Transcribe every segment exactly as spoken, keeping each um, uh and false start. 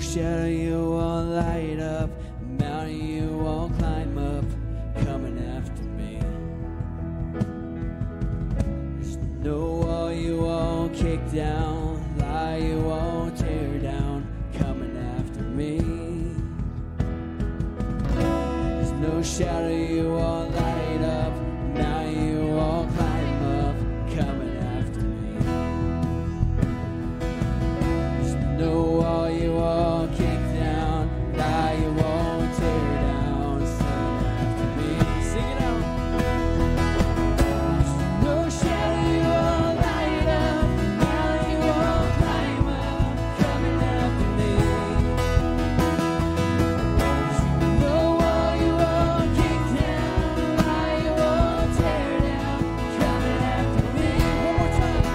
shadow you won't light up, mountain you won't climb up, coming after me. There's no wall you won't kick down, lie you won't tear down, coming after me. There's no shadow you won't light up, mountain you won't climb up, coming after me. There's no wall you won't kick down, lie you won't tear down, coming after me. Sing it out. There's no shadow you won't light up, mountain you won't climb up, coming after me. There's no wall you won't kick down, lie you won't tear down, coming after me. One more time.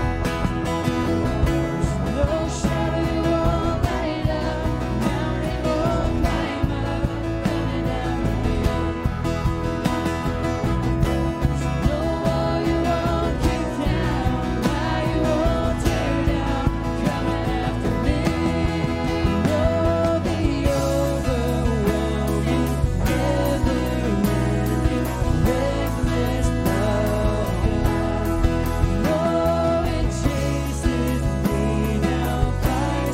There's no shadow you won't light up, mountain you won't climb up, coming after me. There's no wall you won't kick down, lie you won't tear down, coming after me. You know that you're the one, you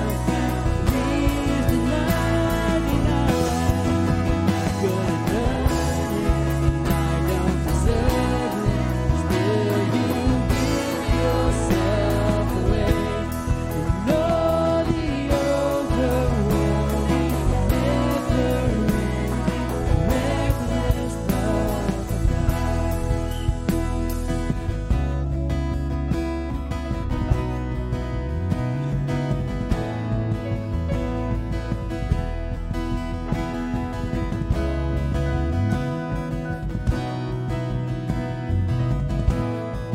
never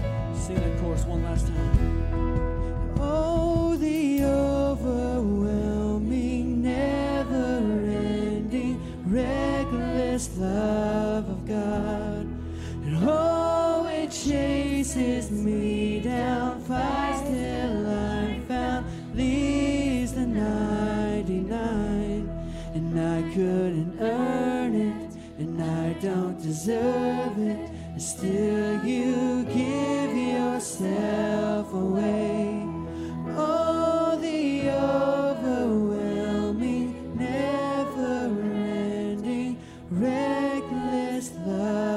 end, you reckless love. No, it chases me now, fire still alive now, leaves the ninety-nine. Gonna learn it, I don't deserve it, still you give yourself away. You know that you're the one, you never end, you reckless love. Sing that chorus one last time. Oh, the overwhelming, never-ending, reckless love of God. And oh, it chases me down, flies till I'm found, leaves the ninety-nine. And I couldn't earn it, and I don't deserve it, and still you give yourself away. Oh, the overwhelming, never-ending, reckless love.